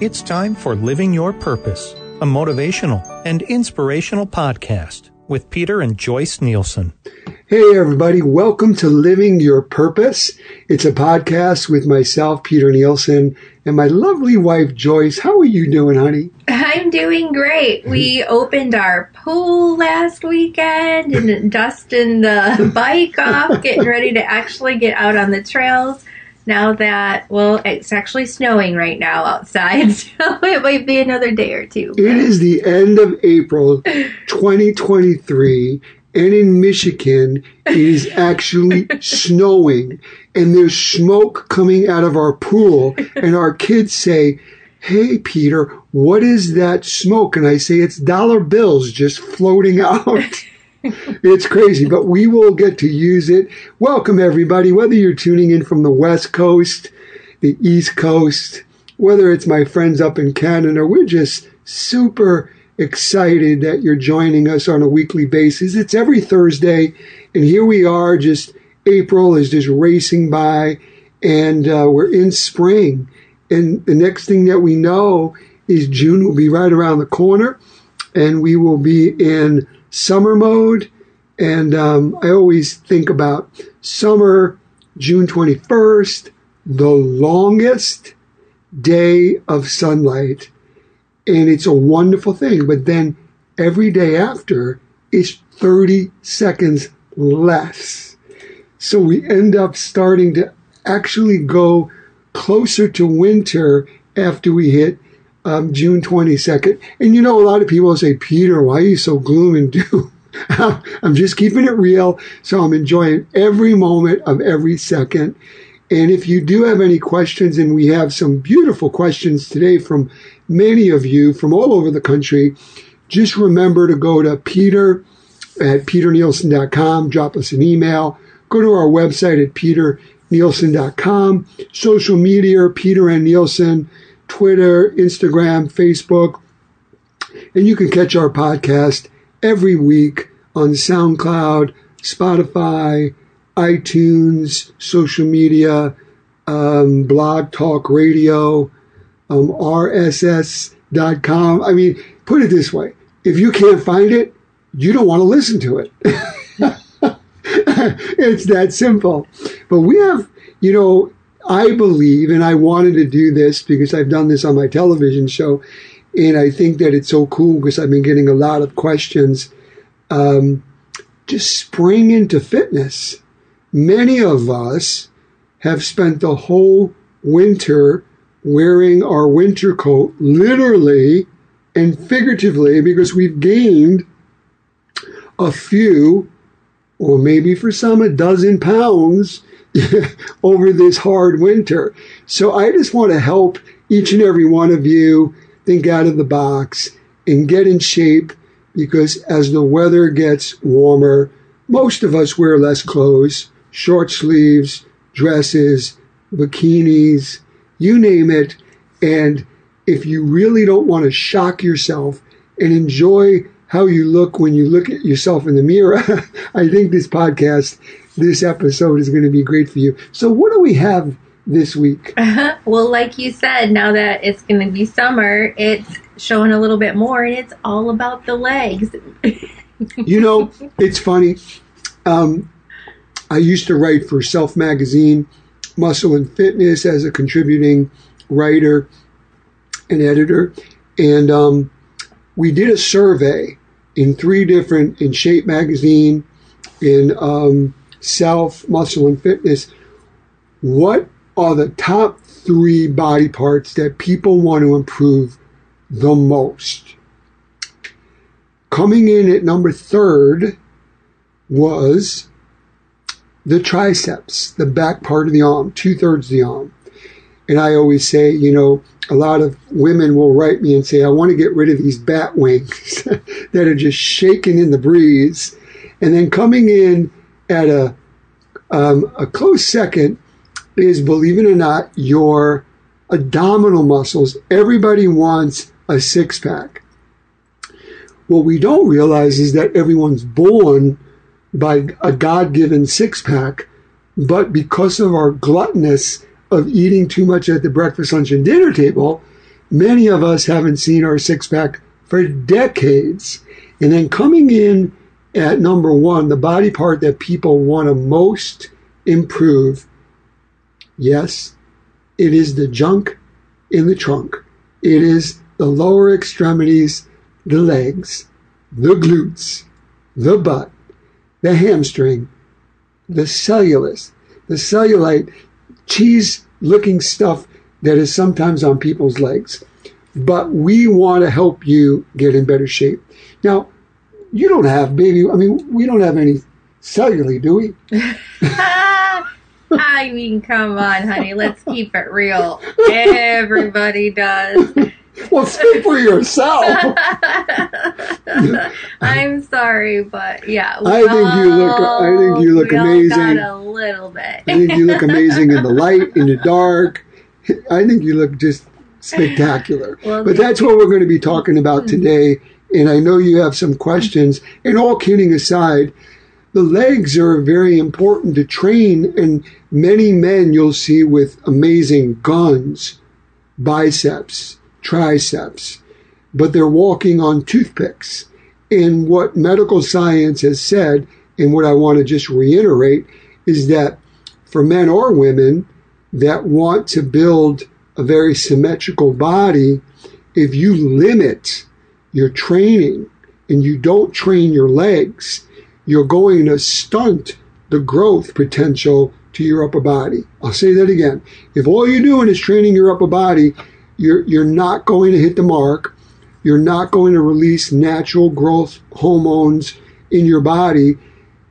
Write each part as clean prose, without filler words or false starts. It's time for Living Your Purpose, a motivational and inspirational podcast with Peter and Joyce Nielsen. Hey, everybody. Welcome to Living Your Purpose. It's a podcast with myself, Peter Nielsen, and my lovely wife, Joyce. How are you doing, honey? I'm doing great. We opened our pool last weekend and dusting the bike off, getting ready to actually get out on the trails. Now that, well, it's actually snowing right now outside, so it might be another day or two. But. It is the end of April 2023, and in Michigan, it is actually snowing, and there's smoke coming out of our pool, and our kids say, "Hey, Peter, what is that smoke?" And I say, "It's dollar bills just floating out." It's crazy, but we will get to use it. Welcome, everybody, whether you're tuning in from the West Coast, the East Coast, whether it's my friends up in Canada, we're just super excited that you're joining us on a weekly basis. It's every Thursday, and here we are, just April is just racing by, and we're in spring. And the next thing that we know is June will be right around the corner, and we will be in summer mode, and I always think about summer, June 21st, the longest day of sunlight, and it's a wonderful thing. But then every day after, it's 30 seconds less. So we end up starting to actually go closer to winter after we hit June 22nd. And you know, a lot of people say, "Peter, why are you so gloom and doom?" I'm just keeping it real. So I'm enjoying every moment of every second. And if you do have any questions, and we have some beautiful questions today from many of you from all over the country, just remember to go to peter@peternielsen.com, drop us an email, go to our website at peternielsen.com, social media, Peter and Nielsen, Twitter, Instagram, Facebook, and you can catch our podcast every week on SoundCloud, Spotify, iTunes, social media, blog talk radio, rss.com. I mean, put it this way. If you can't find it, you don't want to listen to it. It's that simple. But we have, you know, I believe, and I wanted to do this because I've done this on my television show, and I think that it's so cool because I've been getting a lot of questions. Just spring into fitness. Many of us have spent the whole winter wearing our winter coat, literally and figuratively, because we've gained a few, or maybe for some, 12 pounds over this hard winter. So I just want to help each and every one of you think out of the box and get in shape, because as the weather gets warmer, most of us wear less clothes, short sleeves, dresses, bikinis, you name it. And if you really don't want to shock yourself and enjoy how you look when you look at yourself in the mirror, I think this podcast, this episode is going to be great for you. So what do we have this week? Well, like you said, now that it's going to be summer, it's showing a little bit more, and it's all about the legs. You know, it's funny. I used to write for Self Magazine, Muscle and Fitness, as a contributing writer and editor. And we did a survey in in Shape Magazine, in Self, Muscle, and Fitness. What are the top 3 body parts that people want to improve the most? Coming in at number 3rd was the triceps, the back part of the arm, 2/3 of the arm. And I always say, you know, a lot of women will write me and say, "I want to get rid of these bat wings that are just shaking in the breeze." And then coming in at a close second is, believe it or not, your abdominal muscles. Everybody wants a six-pack. What we don't realize is that everyone's born by a God-given six-pack, but because of our gluttonous of eating too much at the breakfast, lunch, and dinner table, Many of us haven't seen our six-pack for decades. And then coming in at number one, the body part that people want to most improve, yes, it is the junk in the trunk. It is the lower extremities, the legs, the glutes, the butt, the hamstring, the cellulite, cheese-looking stuff that is sometimes on people's legs. But we want to help you get in better shape. Now, you don't have, baby, I mean, we don't have any cellulite, do we? I mean, come on, honey. Let's keep it real. Everybody does. Well, speak for yourself. I'm sorry, but yeah. I think you look amazing. A little bit. I think you look amazing in the light, in the dark. I think you look just spectacular. Well, but that's what we're going to be talking about today. And I know you have some questions. And all kidding aside, the legs are very important to train. And many men you'll see with amazing guns, biceps, triceps, but they're walking on toothpicks. And what medical science has said, and what I want to just reiterate, is that for men or women that want to build a very symmetrical body, if you limit your training and you don't train your legs, you're going to stunt the growth potential to your upper body. I'll say that again. If all you're doing is training your upper body, you're not going to hit the mark. You're not going to release natural growth hormones in your body.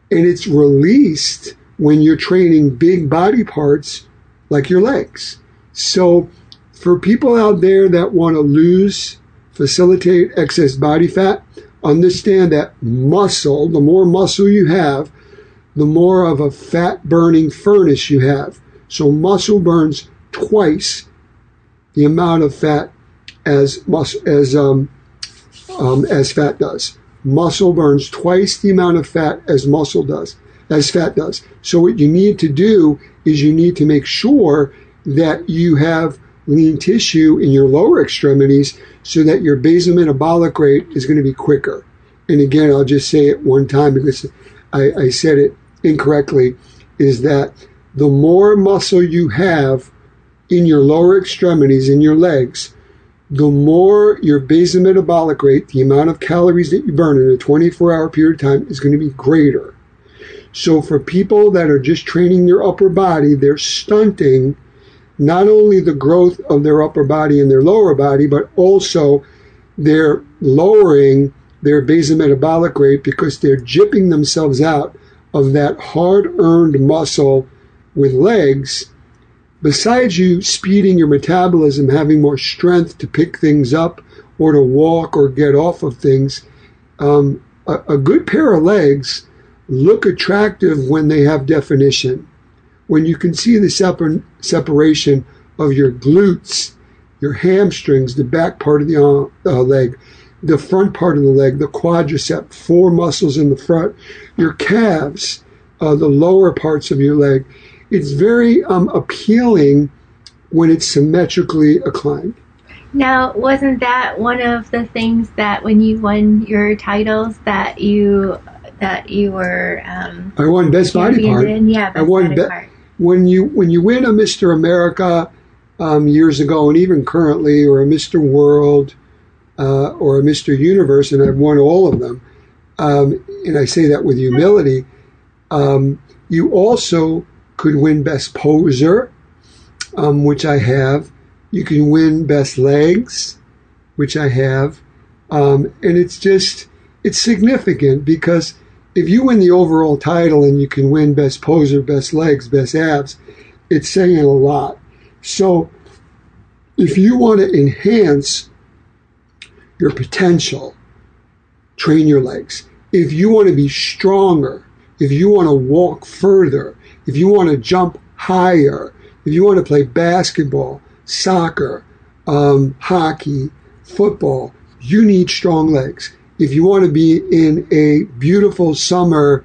And it's released when you're training big body parts like your legs. So for people out there that want to lose, facilitate excess body fat, understand that muscle, the more muscle you have, the more of a fat-burning furnace you have. So muscle burns twice the amount of fat as fat does. Muscle burns twice the amount of fat as muscle does, as fat does. So what you need to do is you need to make sure that you have lean tissue in your lower extremities so that your basal metabolic rate is going to be quicker. And again, I'll just say it one time because I said it incorrectly, is that the more muscle you have in your lower extremities, in your legs, the more your basal metabolic rate, the amount of calories that you burn in a 24-hour period of time, is going to be greater. So for people that are just training their upper body, they're stunting not only the growth of their upper body and their lower body, but also they're lowering their basal metabolic rate because they're jipping themselves out of that hard-earned muscle with legs. Besides you speeding your metabolism, having more strength to pick things up or to walk or get off of things, a good pair of legs look attractive when they have definition. When you can see the separation of your glutes, your hamstrings, the back part of the leg, the front part of the leg, the quadricep, four muscles in the front, your calves, the lower parts of your leg. It's very appealing when it's symmetrically inclined. Now, wasn't that one of the things that when you won your titles that you were? I won best body part. Yeah, best body part. When you win a Mr. America years ago, and even currently, or a Mr. World, or a Mr. Universe, and I've won all of them, and I say that with humility. You also could win best poser, which I have. You can win best legs, which I have. And it's significant because if you win the overall title and you can win best poser, best legs, best abs, it's saying a lot. So if you want to enhance your potential, train your legs. If you want to be stronger, if you want to walk further, if you want to jump higher, if you want to play basketball, soccer, hockey, football, you need strong legs. If you want to be in a beautiful summer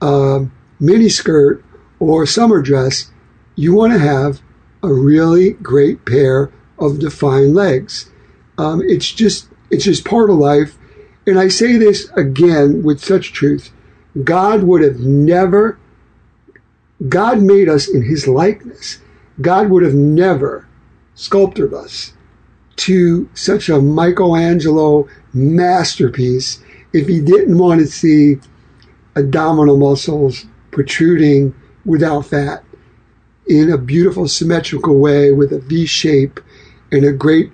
miniskirt or summer dress, you want to have a really great pair of defined legs. It's just part of life. And I say this again with such truth. God made us in his likeness. God would have never sculpted us to such a Michelangelo masterpiece if he didn't want to see abdominal muscles protruding without fat in a beautiful symmetrical way with a V shape and a great,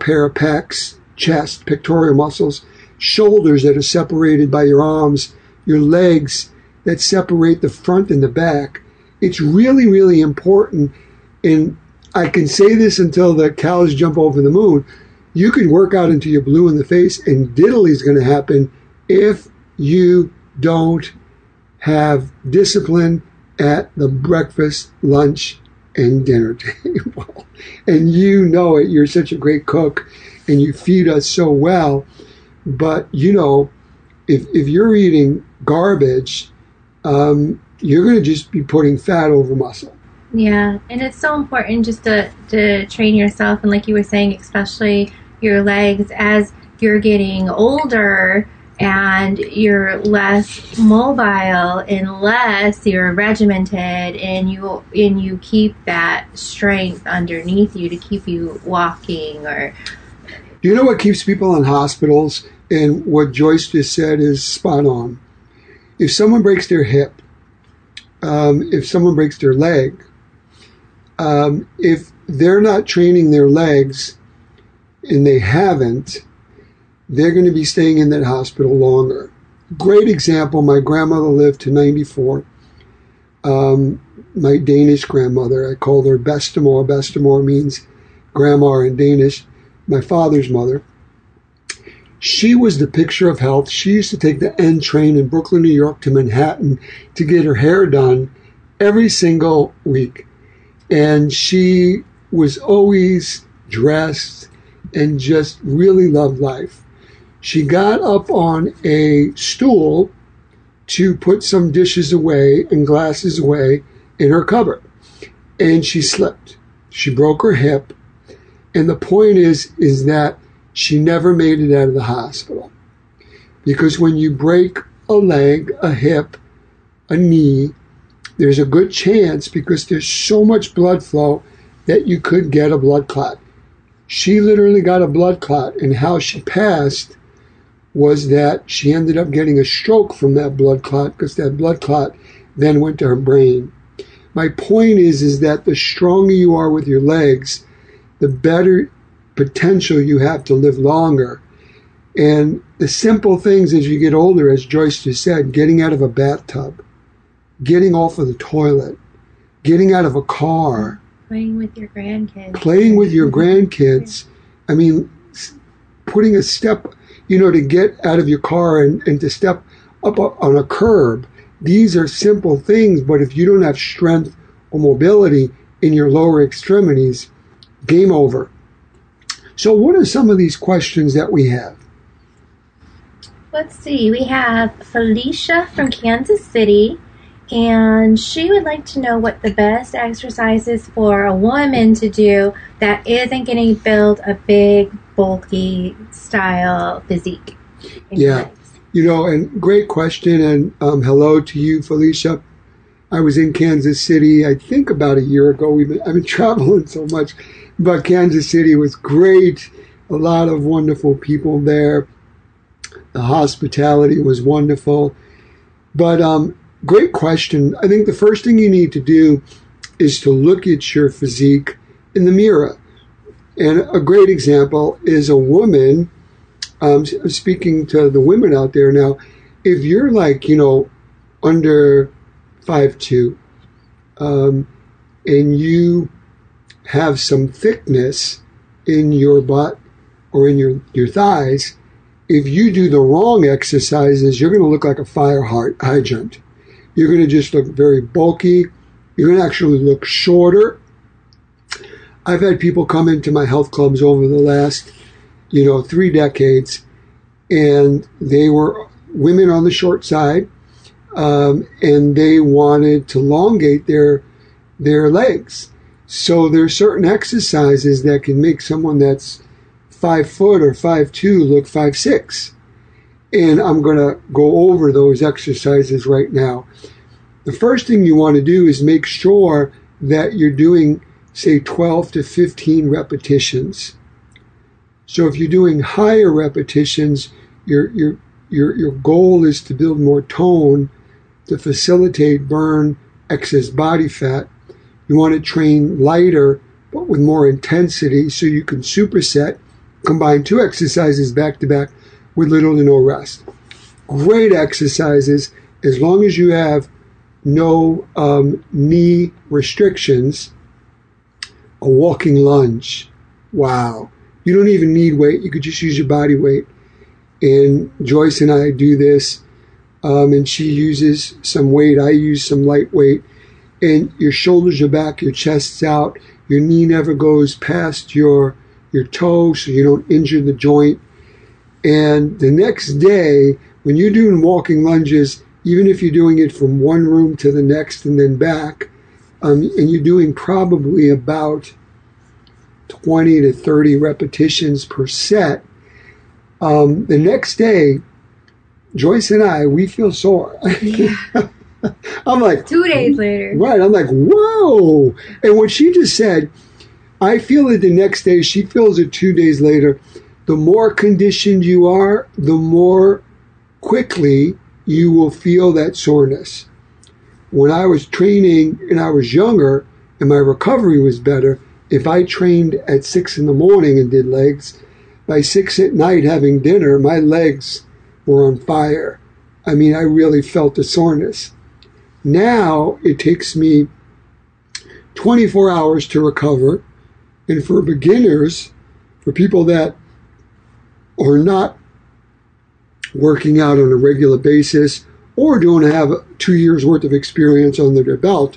pair of pecs, chest, pectoral muscles, shoulders that are separated by your arms, your legs that separate the front and the back. It's really, really important. And I can say this until the cows jump over the moon. You can work out until you're blue in the face and diddly is going to happen if you don't have discipline at the breakfast, lunch, and dinner table. And you know it. You're such a great cook and you feed us so well. But, if you're eating garbage, you're going to just be putting fat over muscle. Yeah, and it's so important just to train yourself. And like you were saying, especially your legs, as you're getting older and you're less mobile and less you're regimented, and you keep that strength underneath you to keep you walking. Or you know what keeps people in hospitals? And what Joyce just said is spot on. If someone breaks their hip, if someone breaks their leg, if they're not training their legs, and they haven't, they're going to be staying in that hospital longer. Great example, my grandmother lived to 94. My Danish grandmother, I called her Bestemor. Bestemor means grandma in Danish, my father's mother. She was the picture of health. She used to take the N train in Brooklyn, New York to Manhattan to get her hair done every single week. And she was always dressed and just really loved life. She got up on a stool to put some dishes away and glasses away in her cupboard. And she slipped. She broke her hip. And the point is that she never made it out of the hospital, because when you break a leg, a hip, a knee, there's a good chance, because there's so much blood flow, that you could get a blood clot. She literally got a blood clot, and how she passed was that she ended up getting a stroke from that blood clot, because that blood clot then went to her brain. My point is that the stronger you are with your legs, the better potential you have to live longer. And the simple things as you get older, as Joyce just said, getting out of a bathtub, getting off of the toilet, getting out of a car, playing with your grandkids. I mean, putting a step, to get out of your car and to step up on a curb. These are simple things, but if you don't have strength or mobility in your lower extremities, game over. So what are some of these questions that we have? Let's see. We have Felicia from Kansas City, and she would like to know what the best exercises for a woman to do that isn't going to build a big, bulky style physique. Yeah. And great question, and hello to you, Felicia. I was in Kansas City, I think about a year ago. I've been traveling so much. But Kansas City was great. A lot of wonderful people there. The hospitality was wonderful. But great question. I think the first thing you need to do is to look at your physique in the mirror. And a great example is a woman, speaking to the women out there now, if you're like, under 5'2", and you have some thickness in your butt or in your thighs, if you do the wrong exercises, you're going to look like a fire hydrant. You're going to just look very bulky. You're going to actually look shorter. I've had people come into my health clubs over the last, 3 decades, and they were women on the short side, and they wanted to elongate their legs. So there are certain exercises that can make someone that's 5 foot or 5'2" look 5'6". And I'm going to go over those exercises right now. The first thing you want to do is make sure that you're doing, say, 12 to 15 repetitions. So if you're doing higher repetitions, your goal is to build more tone to facilitate burn excess body fat. You want to train lighter but with more intensity so you can superset, combine two exercises back to back with little to no rest. Great exercises as long as you have no knee restrictions. A walking lunge. Wow. You don't even need weight. You could just use your body weight. And Joyce and I do this, and she uses some weight. I use some light weight. And your shoulders are back, your chest's out, your knee never goes past your toe so you don't injure the joint. And the next day, when you're doing walking lunges, even if you're doing it from one room to the next and then back, and you're doing probably about 20 to 30 repetitions per set, the next day, Joyce and I, we feel sore. Yeah. I'm like, 2 days later. Right. I'm like, whoa. And what she just said, I feel it the next day. She feels it 2 days later. The more conditioned you are, the more quickly you will feel that soreness. When I was training and I was younger and my recovery was better, if I trained at 6 a.m. and did legs, by 6 p.m. having dinner, my legs were on fire. I mean, I really felt the soreness. Now it takes me 24 hours to recover. And for beginners, for people that are not working out on a regular basis or don't have 2 years worth of experience under their belt,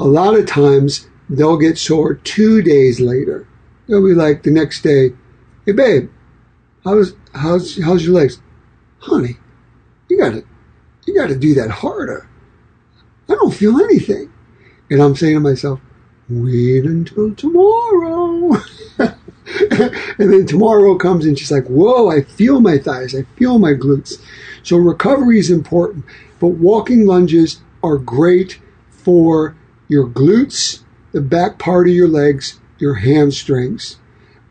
a lot of times they'll get sore 2 days later. They'll be like the next day, hey babe, how's your legs? Honey, you got to do that harder. I don't feel anything. And I'm saying to myself, wait until tomorrow. And then tomorrow comes and she's like, whoa, I feel my thighs. I feel my glutes. So recovery is important. But walking lunges are great for your glutes, the back part of your legs, your hamstrings.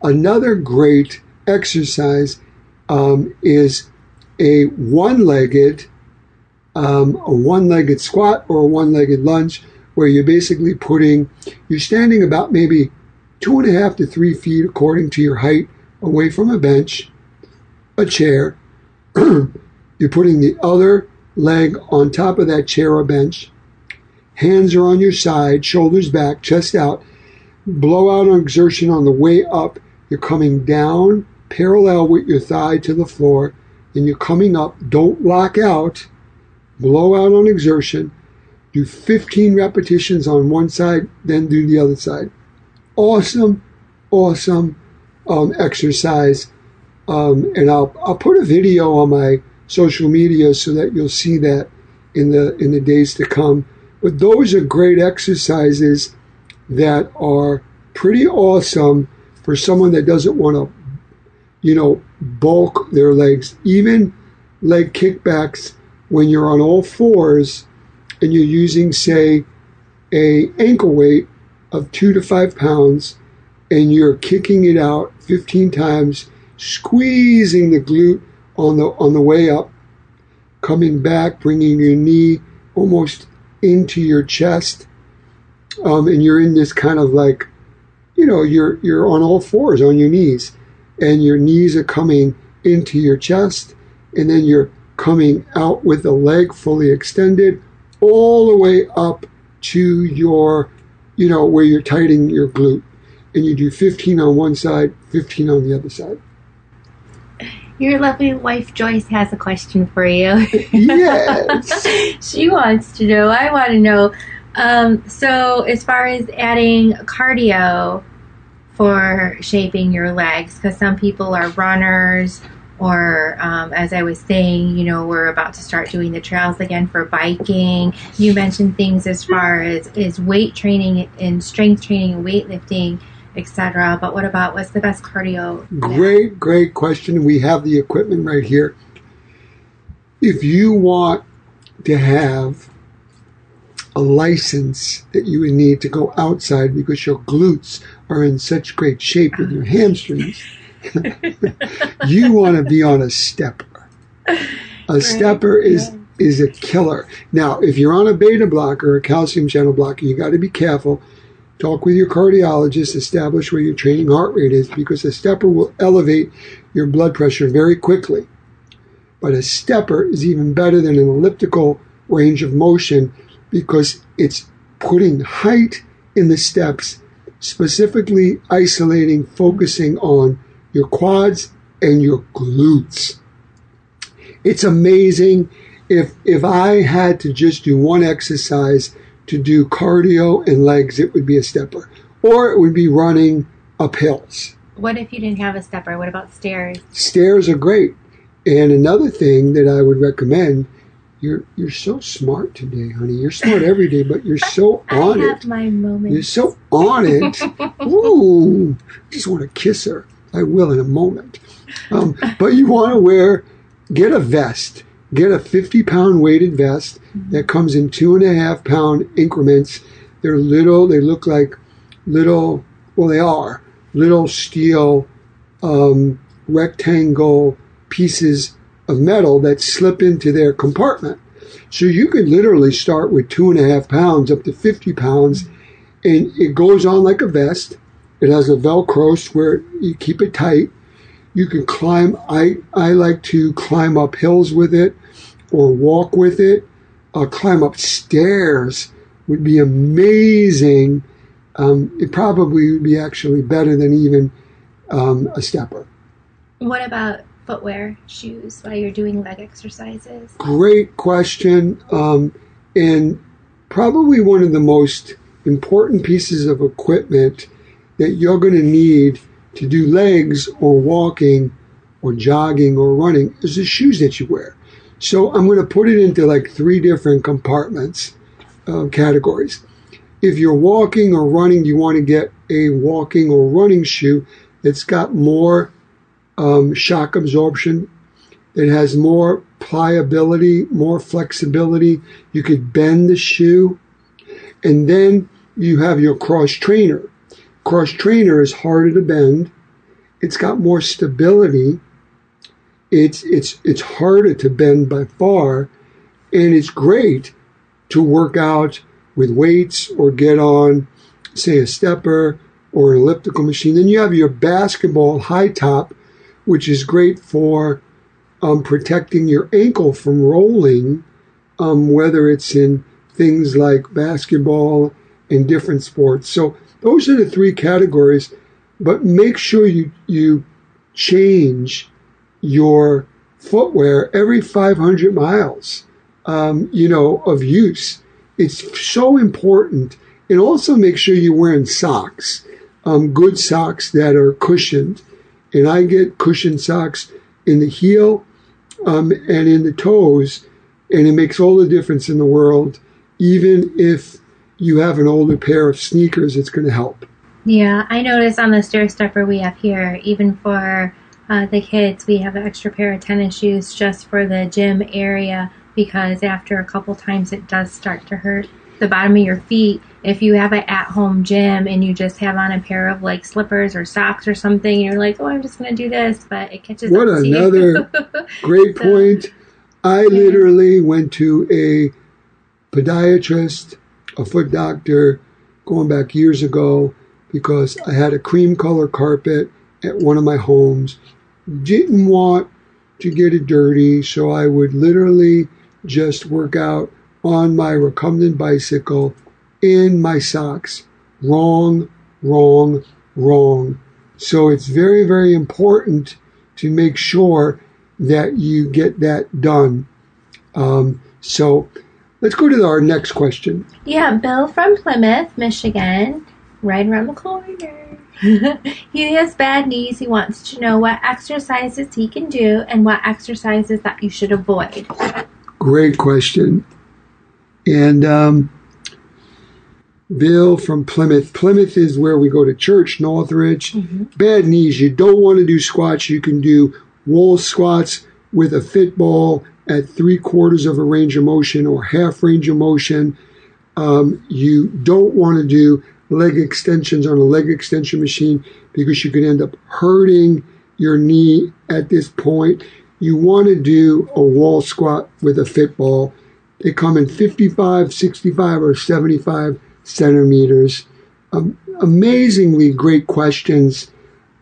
Another great exercise is a one-legged squat or a one-legged lunge, where you're basically you're standing about maybe 2.5 to 3 feet, according to your height, away from a bench, a chair. You're putting the other leg on top of that chair or bench. Hands are on your side, shoulders back, chest out. Blow out on exertion on the way up. You're coming down parallel with your thigh to the floor, and you're coming up. Don't lock out. Blow out on exertion. Do 15 repetitions on one side, then do the other side. Awesome exercise. And I'll put a video on my social media so that you'll see that in the days to come. But those are great exercises that are pretty awesome for someone that doesn't want to, bulk their legs. Even leg kickbacks, when you're on all fours and you're using, say, a ankle weight of 2 to 5 pounds and you're kicking it out 15 times, squeezing the glute on the way up, coming back, bringing your knee almost into your chest, and you're in this kind of like, you're on all fours on your knees, and your knees are coming into your chest, and then you're coming out with the leg fully extended all the way up to your, where you're tightening your glute. And you do 15 on one side, 15 on the other side. Your lovely wife Joyce has a question for you. Yes. She wants to know. I want to know. So as far as adding cardio for shaping your legs, because some people are runners or as I was saying, you know, we're about to start doing the trails again for biking. You mentioned things as far as weight training and strength training and weightlifting, etc. But what about what's the best cardio? Great question. We have the equipment right here. If you want to have a license that you would need to go outside because your glutes are in such great shape with your hamstrings, you want to be on a stepper. A stepper is a killer. Now, if you're on a beta blocker or a calcium channel blocker, you got to be careful. Talk with your cardiologist, establish where your training heart rate is, because a stepper will elevate your blood pressure very quickly. But a stepper is even better than an elliptical range of motion because it's putting height in the steps, specifically isolating, focusing on your quads and your glutes. It's amazing. If I had to just do one exercise to do cardio and legs, it would be a stepper. Or it would be running up hills. What if you didn't have a stepper? What about stairs? Stairs are great. And another thing that I would recommend, you're so smart today, honey. You're smart every day, but you're so on it. I have my moments. You're so on it. Ooh, I just want to kiss her. I will in a moment. But you want to get a vest. Get a 50-pound weighted vest that comes in 2.5-pound increments. They're little. They look like little, well, they are little steel rectangle pieces of metal that slip into their compartment. So you could literally start with 2.5 pounds up to 50 pounds, and it goes on like a vest. It has a Velcro where you keep it tight. You can climb. I like to climb up hills with it or walk with it. Climb up stairs would be amazing. It probably would be actually better than even a stepper. What about footwear, shoes, while you're doing leg exercises? Great question. And probably one of the most important pieces of equipment that you're going to need to do legs or walking or jogging or running is the shoes that you wear. So I'm going to put it into like 3 different compartments, categories. If you're walking or running, you want to get a walking or running shoe that's got more shock absorption. It has more pliability, more flexibility. You could bend the shoe. And then you have your cross trainer. Cross trainer is harder to bend. It's got more stability. It's harder to bend by far. And it's great to work out with weights or get on, say, a stepper or an elliptical machine. Then you have your basketball high top, which is great for protecting your ankle from rolling, whether it's in things like basketball and different sports. So those are the 3 categories, but make sure you change your footwear every 500 miles, of use. It's so important. And also make sure you're wearing socks, good socks that are cushioned. And I get cushioned socks in the heel and in the toes, and it makes all the difference in the world. Even if you have an older pair of sneakers, it's going to help. Yeah, I noticed on the stair stepper we have here, even for the kids, we have an extra pair of tennis shoes just for the gym area, because after a couple times it does start to hurt the bottom of your feet. If you have an at-home gym and you just have on a pair of like slippers or socks or something, and you're like, oh, I'm just going to do this, but it catches up to you. What another great point. I literally went to a podiatrist, a foot doctor, going back years ago, because I had a cream color carpet at one of my homes. Didn't want to get it dirty, so I would literally just work out on my recumbent bicycle in my socks. Wrong. So it's very, very important to make sure that you get that done. So let's go to our next question. Yeah, Bill from Plymouth, Michigan, right around the corner. He has bad knees. He wants to know what exercises he can do and what exercises that you should avoid. Great question. And Bill from Plymouth. Plymouth is where we go to church, Northridge. Mm-hmm. Bad knees. You don't want to do squats. You can do wall squats with a fit ball at 3/4 of a range of motion or half range of motion. You don't want to do leg extensions on a leg extension machine because you can end up hurting your knee at this point. You want to do a wall squat with a fit ball. They come in 55, 65, or 75 centimeters. Amazingly great questions,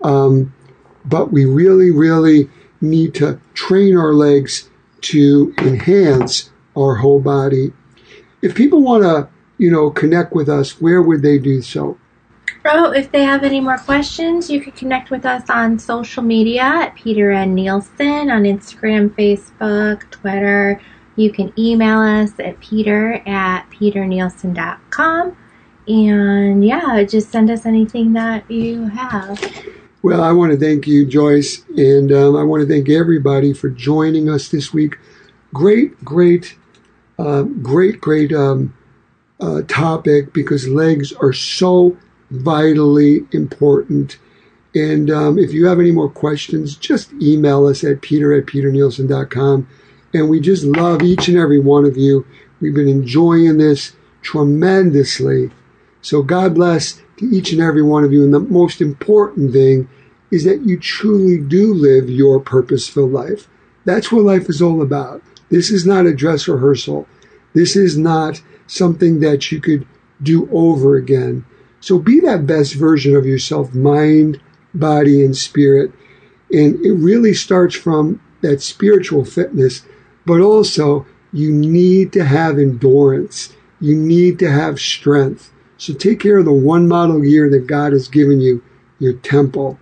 but we really, really need to train our legs to enhance our whole body. If people want to, connect with us, where would they do so? Oh, if they have any more questions, you can connect with us on social media at Peter and Nielsen on Instagram, Facebook, Twitter. You can email us at peter@peternielsen.com. And yeah, just send us anything that you have. Well, I want to thank you, Joyce. And I want to thank everybody for joining us this week. Great topic, because legs are so vitally important. And if you have any more questions, just email us at peter@peternielsen.com. And we just love each and every one of you. We've been enjoying this tremendously. So God bless to each and every one of you. And the most important thing is that you truly do live your purposeful life. That's what life is all about. This is not a dress rehearsal. This is not something that you could do over again. So be that best version of yourself, mind, body, and spirit. And it really starts from that spiritual fitness, but also you need to have endurance. You need to have strength. So take care of the one model year that God has given you, your temple.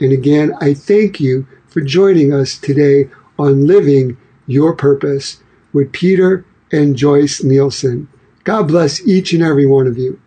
And again, I thank you for joining us today on Living Your Purpose with Peter and Joyce Nielsen. God bless each and every one of you.